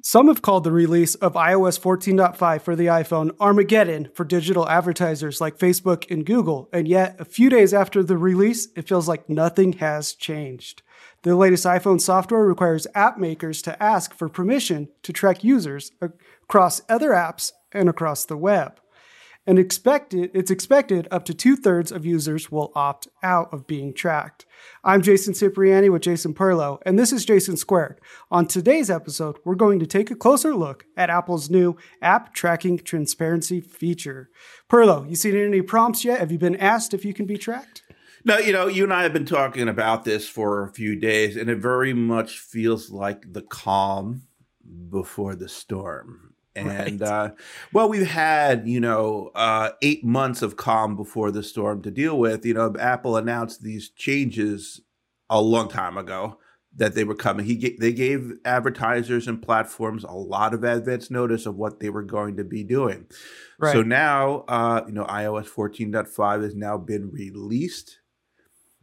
Some have called the release of iOS 14.5 for the iPhone Armageddon for digital advertisers like Facebook and Google, and yet a few days after the release, it feels like nothing has changed. The latest iPhone software requires app makers to ask for permission to track users across other apps and across the web. And it's expected up to 2/3 of users will opt out of being tracked. I'm Jason Cipriani with Jason Perlow, and this is Jason Squared. On today's episode, we're going to take a closer look at Apple's new app tracking transparency feature. Perlow, you seen any prompts yet? Have you been asked if you can be tracked? No, you and I have been talking about this for a few days, and it very much feels like the calm before the storm. And, well, we've had, 8 months of calm before the storm to deal with. Apple announced these changes a long time ago that they were coming. They gave advertisers and platforms a lot of advance notice of what they were going to be doing. Right. So now, iOS 14.5 has now been released.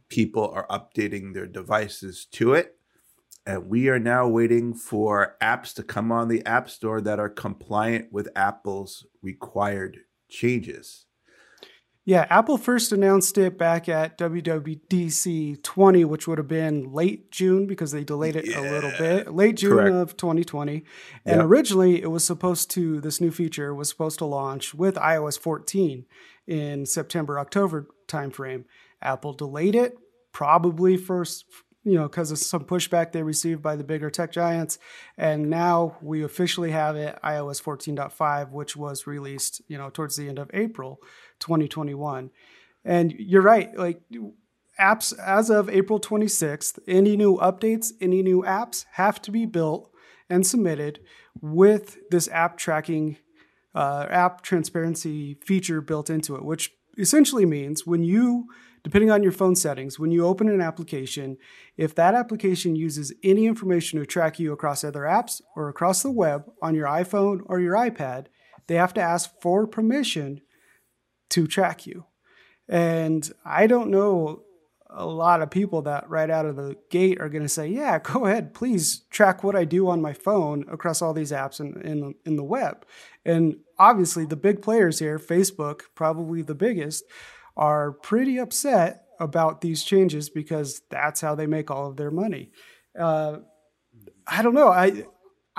People are updating their devices to it. And we are now waiting for apps to come on the App Store that are compliant with Apple's required changes. Yeah, Apple first announced it back at WWDC 20, which would have been late June because they delayed it a little bit. Late June of 2020. And originally, it was this new feature was supposed to launch with iOS 14 in September, October timeframe. Apple delayed it probably because of some pushback they received by the bigger tech giants. And now we officially have it, iOS 14.5, which was released, towards the end of April 2021. And you're right, like apps as of April 26th, any new updates, any new apps have to be built and submitted with this app transparency feature built into it, which essentially means depending on your phone settings, when you open an application, if that application uses any information to track you across other apps or across the web on your iPhone or your iPad, they have to ask for permission to track you. And I don't know a lot of people that right out of the gate are going to say, yeah, go ahead, please track what I do on my phone across all these apps and in the web. And obviously the big players here, Facebook, probably the biggest, are pretty upset about these changes because that's how they make all of their money. I don't know. I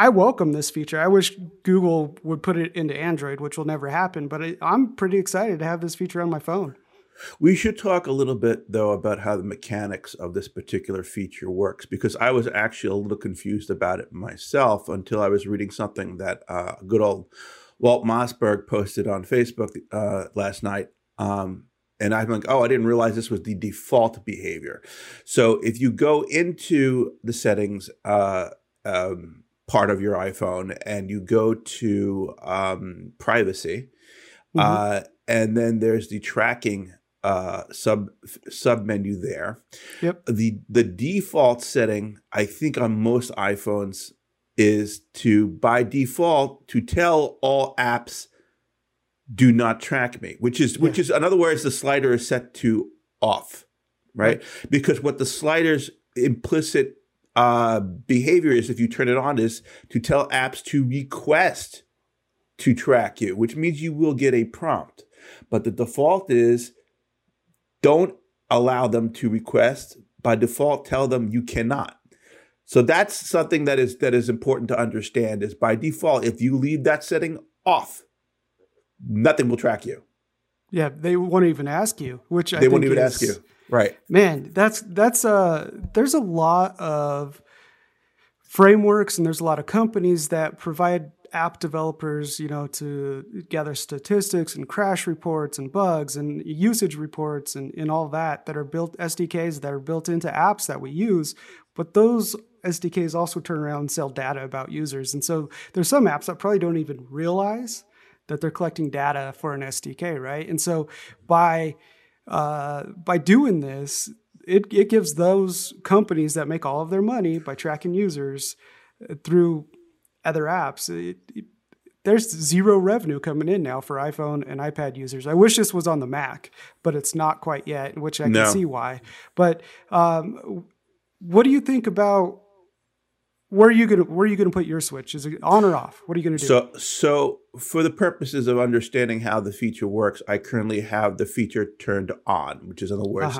welcome this feature. I wish Google would put it into Android, which will never happen, but I'm pretty excited to have this feature on my phone. We should talk a little bit, though, about how the mechanics of this particular feature works, because I was actually a little confused about it myself until I was reading something that good old Walt Mossberg posted on Facebook last night. And I'm like, I didn't realize this was the default behavior. So if you go into the settings part of your iPhone and you go to privacy, and then there's the tracking submenu there. Yep. The default setting, I think on most iPhones, is to, by default, to tell all apps, do not track me, which is, in other words, the slider is set to off, right? Because what the slider's implicit behavior is, if you turn it on, is to tell apps to request to track you, which means you will get a prompt. But the default is, don't allow them to request. By default, tell them you cannot. So that's something that is important to understand, is by default, if you leave that setting off, nothing will track you. Yeah, they won't even ask you, which I think ask you. Right. Man, that's there's a lot of frameworks and there's a lot of companies that provide app developers, to gather statistics and crash reports and bugs and usage reports and all that are built, SDKs that are built into apps that we use, but those SDKs also turn around and sell data about users. And so there's some apps that probably don't even realize that they're collecting data for an SDK, right? And so by doing this, it gives those companies that make all of their money by tracking users through other apps, there's zero revenue coming in now for iPhone and iPad users. I wish this was on the Mac, but it's not quite yet, which I can see why. But what do you think about Where are you going to put your switch? Is it on or off? What are you going to do? So for the purposes of understanding how the feature works, I currently have the feature turned on, which is, in other words,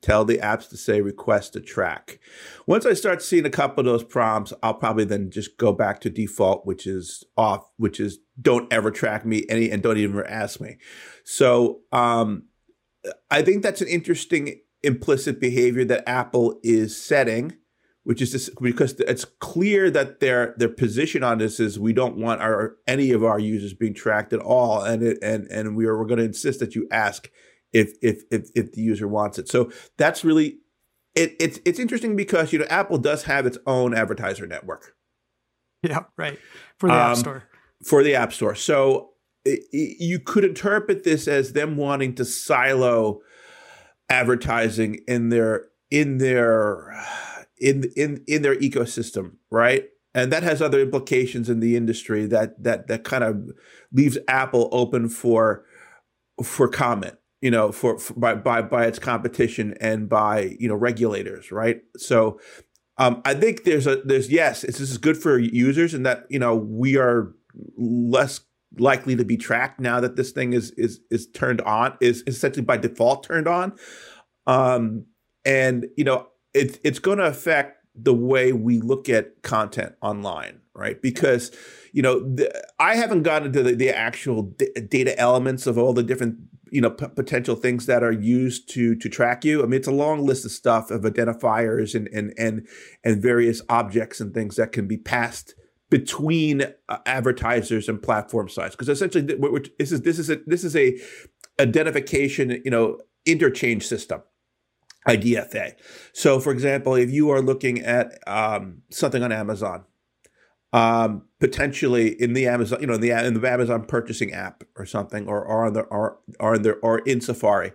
tell the apps to say request a track. Once I start seeing a couple of those prompts, I'll probably then just go back to default, which is off, which is don't ever track me and don't even ask me. So I think that's an interesting implicit behavior that Apple is setting, which is this, because it's clear that their position on this is we don't want any of our users being tracked at all, and we're going to insist that you ask if the user wants it. So that's really it's interesting because, you know, Apple does have its own advertiser network. Yeah, right. For the App Store. For the App Store. So you could interpret this as them wanting to silo advertising in their ecosystem, right? And that has other implications in the industry that kind of leaves Apple open for comment, you know, by its competition and by, you know, regulators, right? So I think this is good for users, and that, you know, we are less likely to be tracked now that this thing is turned on, is essentially by default turned on. And, you know, it's going to affect the way we look at content online, right? Because, you know, I haven't gotten into the actual data elements of all the different, you know, potential things that are used to track you. I mean, it's a long list of stuff, of identifiers and various objects and things that can be passed between advertisers and platform sites. Because essentially, this is a identification, you know, interchange system. IDFA. So, for example, if you are looking at something on Amazon, potentially in the Amazon, you know, in the Amazon purchasing app or something, or in Safari,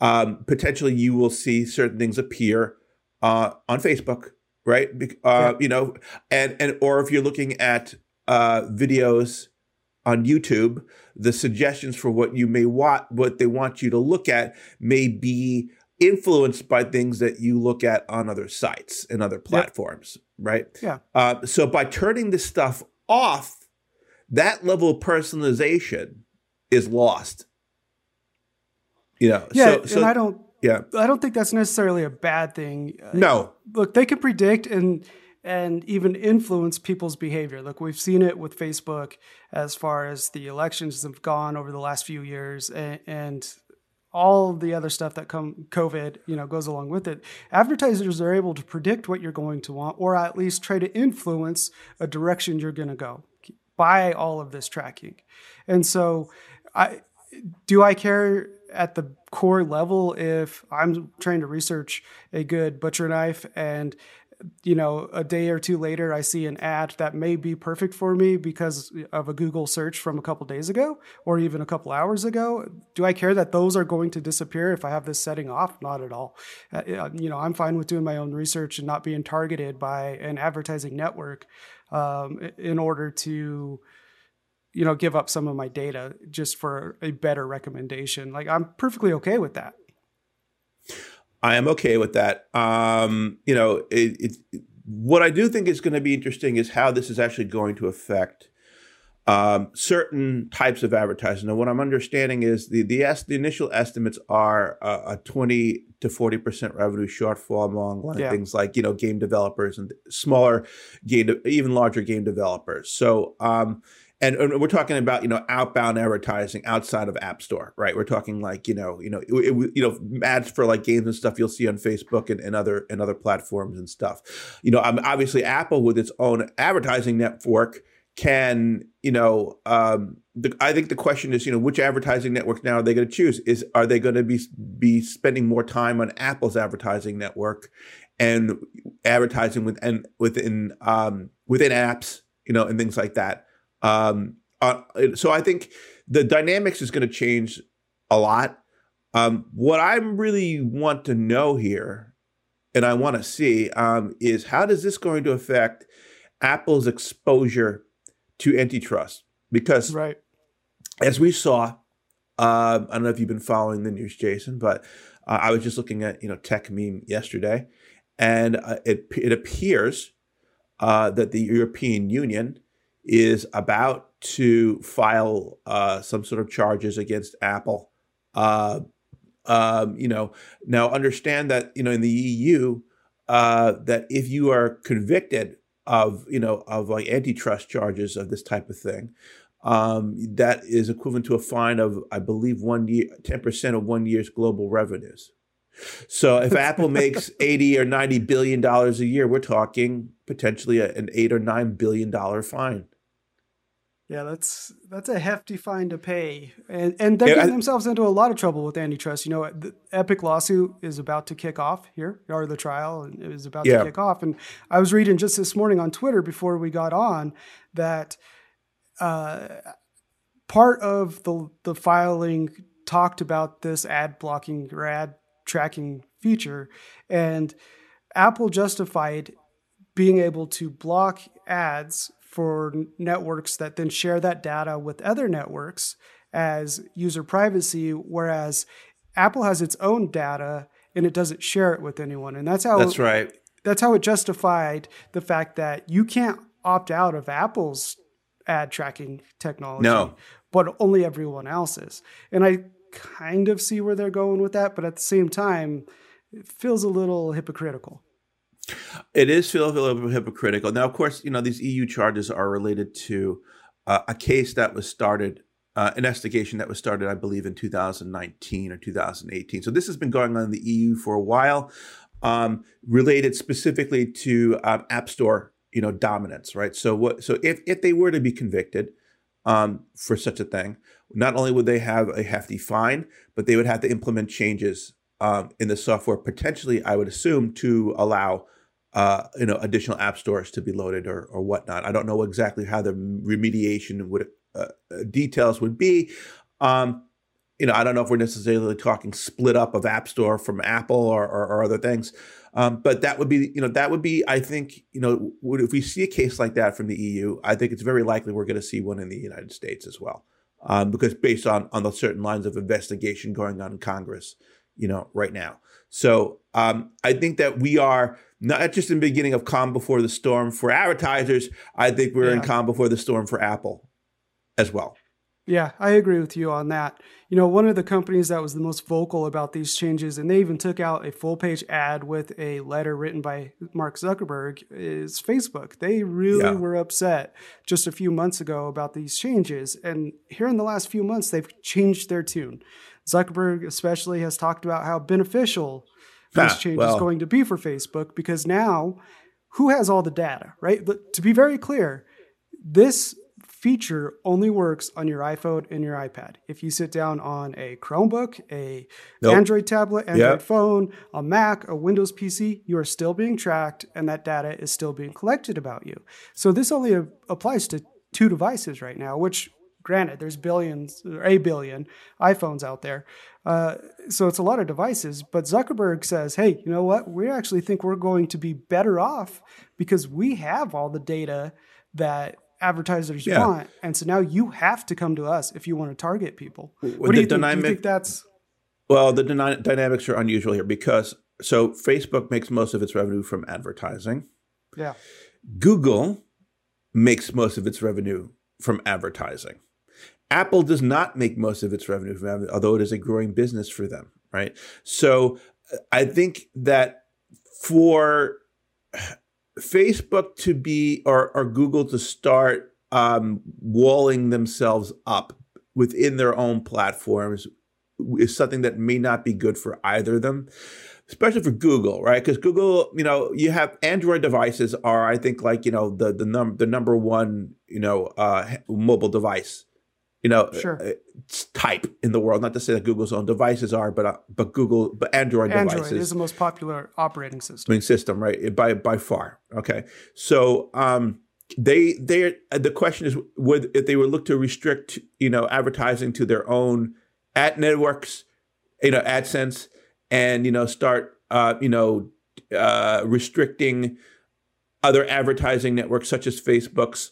potentially you will see certain things appear on Facebook, right? You know, and or if you're looking at videos on YouTube, the suggestions for what you may want, what they want you to look at, may be influenced by things that you look at on other sites and other platforms, right? Yeah. So by turning this stuff off, that level of personalization is lost. You know. Yeah. So I don't. Yeah. I don't think that's necessarily a bad thing. No. Look, they can predict and even influence people's behavior. Look, we've seen it with Facebook as far as the elections have gone over the last few years, and all the other stuff that COVID, you know, goes along with it. Advertisers are able to predict what you're going to want, or at least try to influence a direction you're going to go by all of this tracking. And so do I care at the core level if I'm trying to research a good butcher knife and, you know, a day or two later, I see an ad that may be perfect for me because of a Google search from a couple days ago, or even a couple hours ago? Do I care that those are going to disappear if I have this setting off? Not at all. You know, I'm fine with doing my own research and not being targeted by an advertising network in order to, you know, give up some of my data just for a better recommendation. Like, I'm perfectly okay with that. I am okay with that. You know, what I do think is going to be interesting is how this is actually going to affect certain types of advertising. And what I'm understanding is the initial estimates are a 20 to 40% revenue shortfall among things like, you know, game developers and smaller game, even larger game developers. So, and we're talking about, you know, outbound advertising outside of App Store, right? We're talking like, you know, ads for like games and stuff you'll see on Facebook and other platforms and stuff. You know, obviously Apple with its own advertising network can, you know, I think the question is, you know, which advertising network now are they going to choose? Are they going to be spending more time on Apple's advertising network and advertising within apps, you know, and things like that? So I think the dynamics is going to change a lot. What I really want to know here, and I want to see, is how does this going to affect Apple's exposure to antitrust? Because as we saw, I don't know if you've been following the news, Jason, but I was just looking at, you know, Tech Meme yesterday, and it appears that the European Union is about to file some sort of charges against Apple. Now understand that, in the EU, that if you are convicted of, of like antitrust charges of this type of thing, that is equivalent to a fine of, I believe, 1 year, 10% of 1 year's global revenues. So if Apple makes $80 or $90 billion a year, we're talking potentially an $8 or $9 billion fine. Yeah, that's a hefty fine to pay, and they're getting themselves into a lot of trouble with antitrust. The Epic lawsuit is about to kick off here, or the trial is about to kick off. And I was reading just this morning on Twitter before we got on that part of the filing talked about this ad blocking or ad tracking feature, and Apple justified being able to block ads for networks that then share that data with other networks as user privacy, whereas Apple has its own data and it doesn't share it with anyone. And that's how it justified the fact that you can't opt out of Apple's ad tracking technology, but only everyone else's. And I kind of see where they're going with that, but at the same time, it feels a little hypocritical. It is feel a little bit hypocritical. Now, of course, these EU charges are related to a case that was started, an investigation that was started, I believe, in 2019 or 2018. So this has been going on in the EU for a while, related specifically to App Store, dominance, right? So if they were to be convicted for such a thing, not only would they have a hefty fine, but they would have to implement changes in the software, potentially, I would assume, to allow additional app stores to be loaded or whatnot. I don't know exactly how the remediation would details would be. I don't know if we're necessarily talking split up of App Store from Apple or other things, but that would be I think if we see a case like that from the EU, I think it's very likely we're going to see one in the United States as well, because based on the certain lines of investigation going on in Congress. Right now. So I think that we are not just in the beginning of calm before the storm for advertisers. I think we're in calm before the storm for Apple as well. Yeah, I agree with you on that. One of the companies that was the most vocal about these changes, and they even took out a full-page ad with a letter written by Mark Zuckerberg, is Facebook. They really were upset just a few months ago about these changes. And here in the last few months, they've changed their tune. Zuckerberg especially has talked about how beneficial this change is going to be for Facebook, because now who has all the data, right? But to be very clear, this feature only works on your iPhone and your iPad. If you sit down on a Chromebook, a Android tablet, Android phone, a Mac, a Windows PC, you are still being tracked and that data is still being collected about you. So this only applies to two devices right now, which granted, there's billions or a billion iPhones out there. So it's a lot of devices. But Zuckerberg says, hey, you know what? We actually think we're going to be better off because we have all the data that advertisers want. And so now you have to come to us if you want to target people. What do you think? Do you think that's... Well, the dynamics are unusual here because Facebook makes most of its revenue from advertising. Yeah. Google makes most of its revenue from advertising. Apple does not make most of its revenue from advertising, although it is a growing business for them, right? So I think that for Facebook to be, or Google to start walling themselves up within their own platforms is something that may not be good for either of them, especially for Google, right? Because Google, you have Android devices are, I think, like, the number one, mobile device. Type in the world. Not to say that Google's own devices are, but Android devices is the most popular operating system, right? By far. Okay, so they the question is would if they were look to restrict advertising to their own ad networks, AdSense, and start restricting other advertising networks such as Facebook's.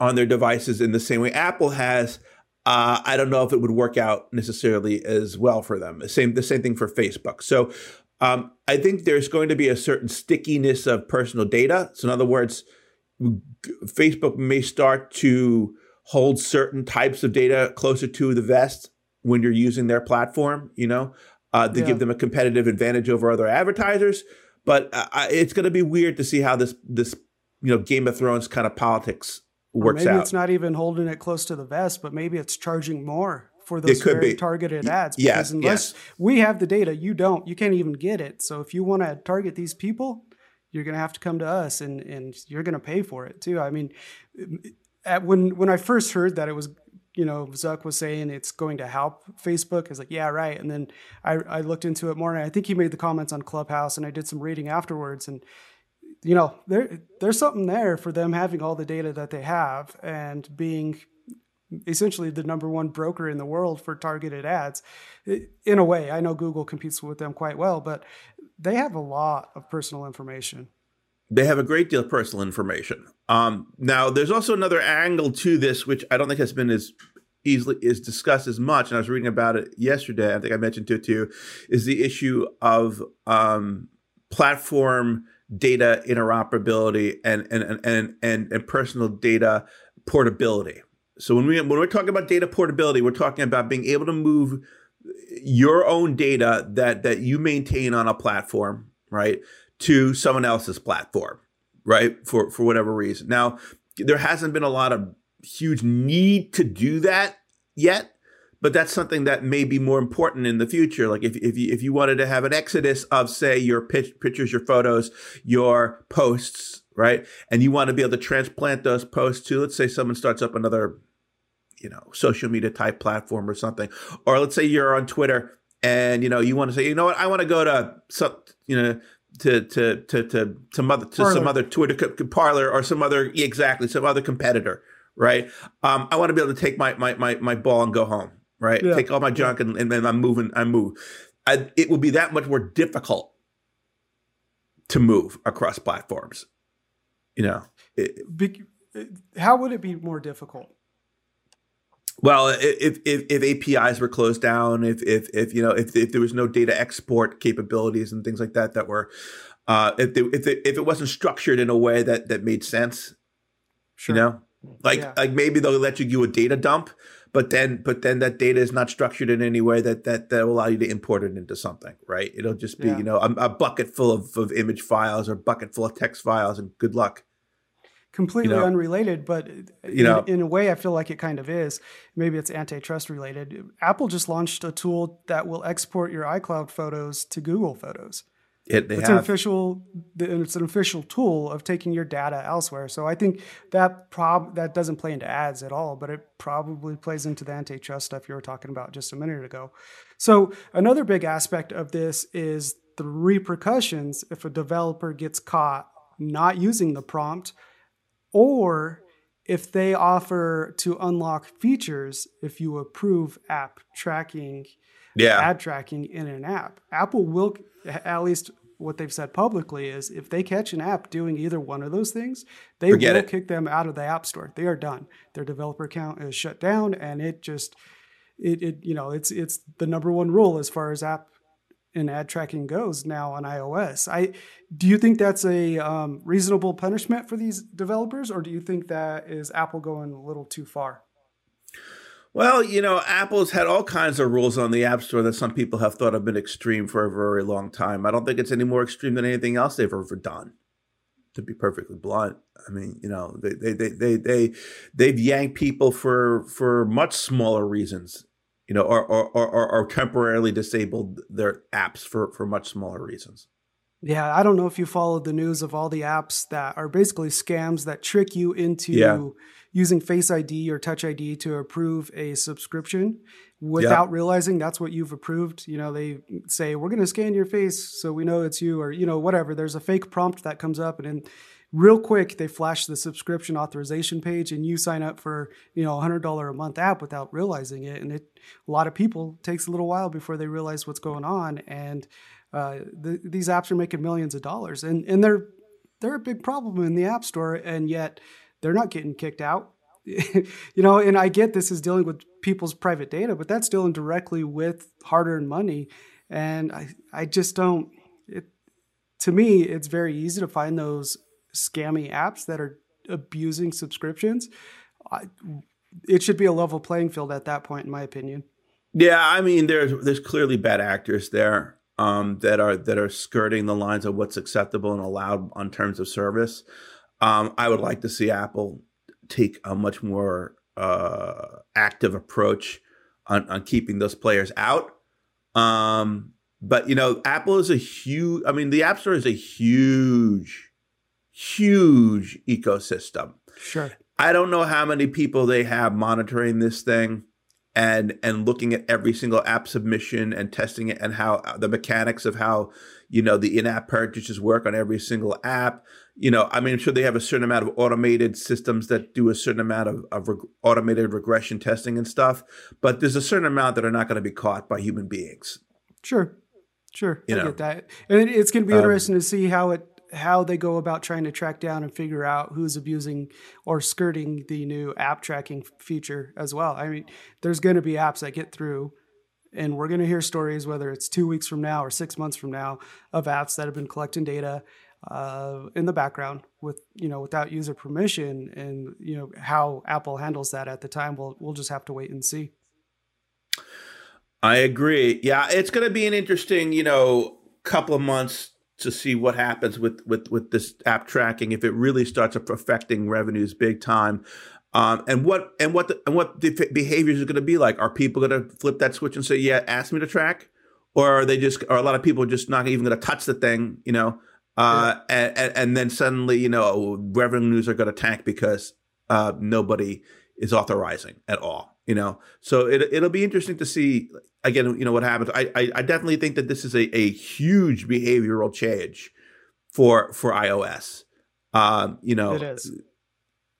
On their devices in the same way Apple has, I don't know if it would work out necessarily as well for them. The same thing for Facebook. So I think there's going to be a certain stickiness of personal data. So in other words, Facebook may start to hold certain types of data closer to the vest when you're using their platform, you know, to give them a competitive advantage over other advertisers. But it's going to be weird to see how this you know, Game of Thrones kind of politics works out. Maybe it's not even holding it close to the vest, but maybe it's charging more for those very targeted ads. Because unless we have the data, you don't. You can't even get it. So if you want to target these people, you're going to have to come to us, and you're going to pay for it too. I mean, when I first heard that it was, you know, Zuck was saying it's going to help Facebook. I was like, yeah, right. And then I looked into it more, and I think he made the comments on Clubhouse, and I did some reading afterwards. And, you know, there's something there for them having all the data that they have and being essentially the number one broker in the world for targeted ads. In a way, I know Google competes with them quite well, but they have a lot of personal information. They have a great deal of personal information. Now, there's also another angle to this, which I don't think has been as easily is discussed as much. And I was reading about it yesterday. I think I mentioned it to you, is the issue of platform data interoperability and personal data portability. So when we're talking about data portability, we're talking about being able to move your own data that you maintain on a platform, right, to someone else's platform, right, for whatever reason. Now, there hasn't been a lot of huge need to do that yet, but that's something that may be more important in the future. Like if you wanted to have an exodus of, say, your pictures, your photos, your posts, right, and you want to be able to transplant those posts to, let's say someone starts up another, you know, social media type platform or something, or let's say you're on Twitter and, you know, you want to say, you know what, I want to go to some, you know, to some other Twitter Parlor or some other some other competitor, right? I want to be able to take my ball and go home, right? Yeah. Take all my junk and then I move. It will be that much more difficult to move across platforms. You know, how would it be more difficult? Well, if APIs were closed down, if there was no data export capabilities and things like that were, if it wasn't structured in a way that made sense, sure. You know, like maybe they'll let you do a data dump, but then that data is not structured in any way that will allow you to import it into something, right? It'll just be, you know, a bucket full of image files or a bucket full of text files, and good luck. Completely unrelated, but in a way, I feel like it kind of is. Maybe it's antitrust related. Apple just launched a tool that will export your iCloud photos to Google Photos. It's an official tool of taking your data elsewhere. So I think that doesn't play into ads at all, but it probably plays into the antitrust stuff you were talking about just a minute ago. So another big aspect of this is the repercussions if a developer gets caught not using the prompt, or if they offer to unlock features if you approve app tracking, ad tracking in an app. Apple will, at least what they've said publicly is, if they catch an app doing either one of those things, they will kick them out of the App Store. They are done. Their developer account is shut down, and it's the number one rule as far as app and ad tracking goes now on iOS. Do you think that's a reasonable punishment for these developers, or do you think that is Apple going a little too far? Well, you know, Apple's had all kinds of rules on the App Store that some people have thought have been extreme for a very long time. I don't think it's any more extreme than anything else they've ever done, to be perfectly blunt. I mean, you know, they've yanked people for much smaller reasons, you know, or temporarily disabled their apps for much smaller reasons. Yeah, I don't know if you followed the news of all the apps that are basically scams that trick you into using Face ID or Touch ID to approve a subscription without realizing that's what you've approved. You know, they say, we're going to scan your face so we know it's you, or, you know, whatever. There's a fake prompt that comes up, and then real quick, they flash the subscription authorization page, and you sign up for, you know, $100 a month app without realizing it. And a lot of people, takes a little while before they realize what's going on. And these apps are making millions of dollars, and they're a big problem in the App Store, and yet they're not getting kicked out. You know, and I get this is dealing with people's private data, but that's dealing directly with hard-earned money, and I just don't. to me, it's very easy to find those scammy apps that are abusing subscriptions. It should be a level playing field at that point, in my opinion. Yeah, I mean, there's clearly bad actors there that are skirting the lines of what's acceptable and allowed on terms of service. I would like to see Apple take a much more active approach on keeping those players out. But, you know, Apple is a huge, I mean, the App Store is a huge, huge ecosystem. Sure. I don't know how many people they have monitoring this thing and looking at every single app submission and testing it, and how the mechanics of how, you know, the in-app purchases work on every single app. You know, I mean, I'm sure they have a certain amount of automated systems that do a certain amount of automated regression testing and stuff, but there's a certain amount that are not going to be caught by human beings. Sure. Sure. I get that. And it's going to be interesting to see how they go about trying to track down and figure out who's abusing or skirting the new app tracking feature as well. I mean, there's going to be apps that get through, and we're going to hear stories, whether it's 2 weeks from now or 6 months from now, of apps that have been collecting data in the background with, you know, without user permission. And, you know, how Apple handles that at the time, we'll just have to wait and see. I agree. Yeah, it's going to be an interesting, you know, couple of months to see what happens with this app tracking, if it really starts affecting revenues big time, and what the behaviors are going to be like. Are people going to flip that switch and say, yeah, ask me to track, or are they just, are a lot of people just not even going to touch the thing, you know? And then suddenly, you know, revenues are going to tank because nobody is authorizing at all, you know? So it'll be interesting to see, again, you know, what happens. I definitely think that this is a huge behavioral change for iOS. You know, it is.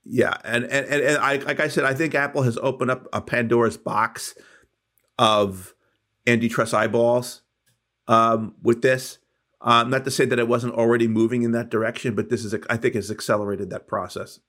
Yeah. And I, like I said, I think Apple has opened up a Pandora's box of antitrust eyeballs with this. Not to say that it wasn't already moving in that direction, but this is, I think, has accelerated that process.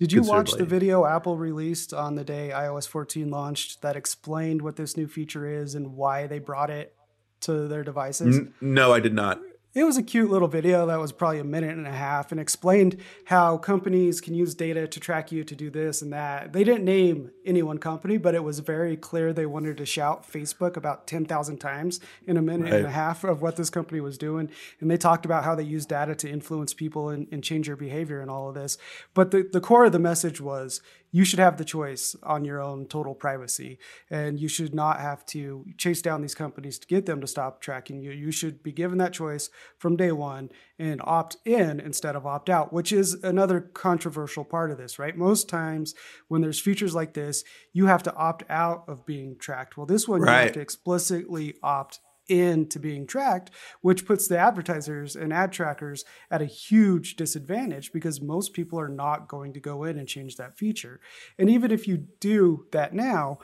Did you watch the video Apple released on the day iOS 14 launched that explained what this new feature is and why they brought it to their devices? No, I did not. It was a cute little video that was probably a minute and a half, and explained how companies can use data to track you to do this and that. They didn't name any one company, but it was very clear they wanted to shout Facebook about 10,000 times in a minute and a half of what this company was doing. And they talked about how they use data to influence people and change your behavior and all of this. But the core of the message was, you should have the choice on your own total privacy, and you should not have to chase down these companies to get them to stop tracking you. You should be given that choice from day one and opt in instead of opt out, which is another controversial part of this, right? Most times when there's features like this, you have to opt out of being tracked. Well, this one, you have to explicitly opt into being tracked, which puts the advertisers and ad trackers at a huge disadvantage, because most people are not going to go in and change that feature. And even if you do that now,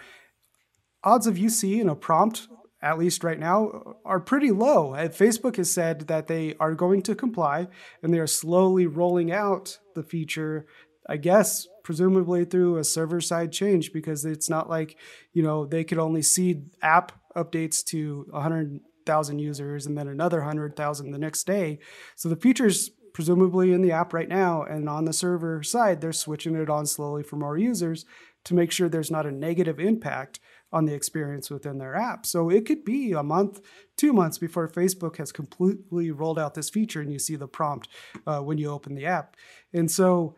odds of you seeing a prompt, at least right now, are pretty low. And Facebook has said that they are going to comply, and they are slowly rolling out the feature, I guess, presumably through a server-side change, because it's not like, you know, they could only see app updates to 100,000 users and then another 100,000 the next day. So the feature's presumably in the app right now, and on the server side, they're switching it on slowly for more users to make sure there's not a negative impact on the experience within their app. So it could be a month, 2 months before Facebook has completely rolled out this feature and you see the prompt when you open the app. And so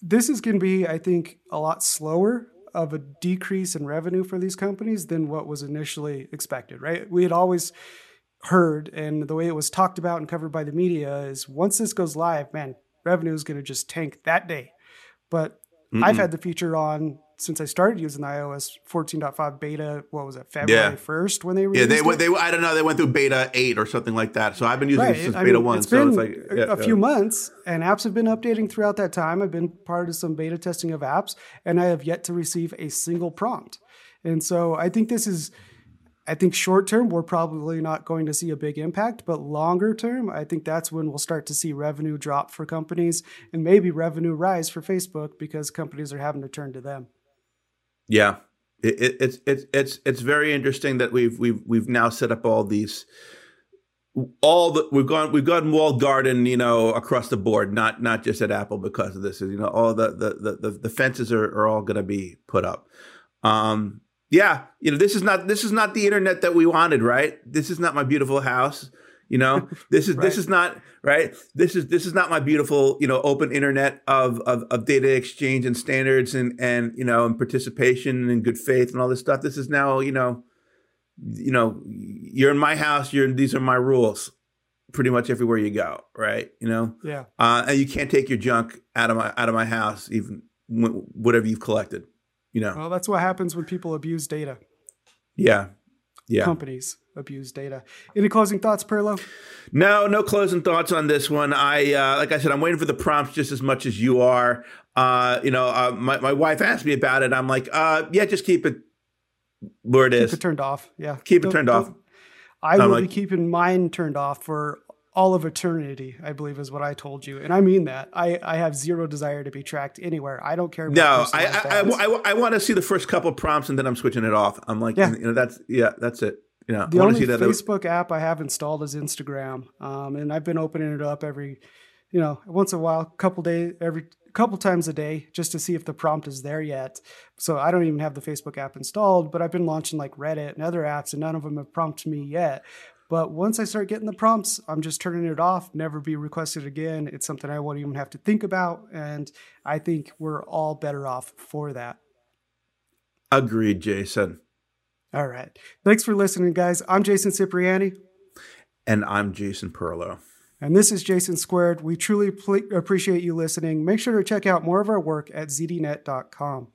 this is going to be, I think, a lot slower of a decrease in revenue for these companies than what was initially expected, right? We had always heard, and the way it was talked about and covered by the media is, once this goes live, man, revenue is going to just tank that day. But I've had the feature on since I started using the iOS 14.5 beta. What was it, February 1st when they released it? I don't know. They went through beta 8 or something like that. So I've been using it since beta 1. It's been a few months, and apps have been updating throughout that time. I've been part of some beta testing of apps, and I have yet to receive a single prompt. And so I think this is, I think short term, we're probably not going to see a big impact, but longer term, I think that's when we'll start to see revenue drop for companies, and maybe revenue rise for Facebook, because companies are having to turn to them. Yeah, it's very interesting that we've now set up all these all the we've gone walled garden, you know, across the board, not just at Apple because of this. You know, all the fences are all going to be put up. Yeah, you know, this is not the internet that we wanted, right? This is not my beautiful house. You know, this is right. This is not right. This is not my beautiful, you know, open internet of data exchange and standards and you know, and participation and good faith and all this stuff. This is now, you know, you're in my house. These are my rules, pretty much everywhere you go, right? You know, yeah. And you can't take your junk out of my house, even whatever you've collected. You know, well, that's what happens when people abuse data. Yeah. Yeah. Companies abuse data. Any closing thoughts, Perlow? No closing thoughts on this one. I like I said, I'm waiting for the prompts just as much as you are. My wife asked me about it. I'm like, yeah, just keep it where it is. Keep it turned off. Yeah. Keep it turned off. I will be keeping mine turned off for all of eternity, I believe is what I told you. And I mean that. I have zero desire to be tracked anywhere. I don't care. I want to see the first couple prompts and then I'm switching it off. I'm like, yeah. You know, that's it. You know, the only Facebook app I have installed is Instagram. And I've been opening it up every, you know, once in a while, couple times a day just to see if the prompt is there yet. So I don't even have the Facebook app installed, but I've been launching like Reddit and other apps and none of them have prompted me yet. But once I start getting the prompts, I'm just turning it off, never be requested again. It's something I won't even have to think about. And I think we're all better off for that. Agreed, Jason. All right. Thanks for listening, guys. I'm Jason Cipriani. And I'm Jason Perlow. And this is Jason Squared. We truly appreciate you listening. Make sure to check out more of our work at ZDNet.com.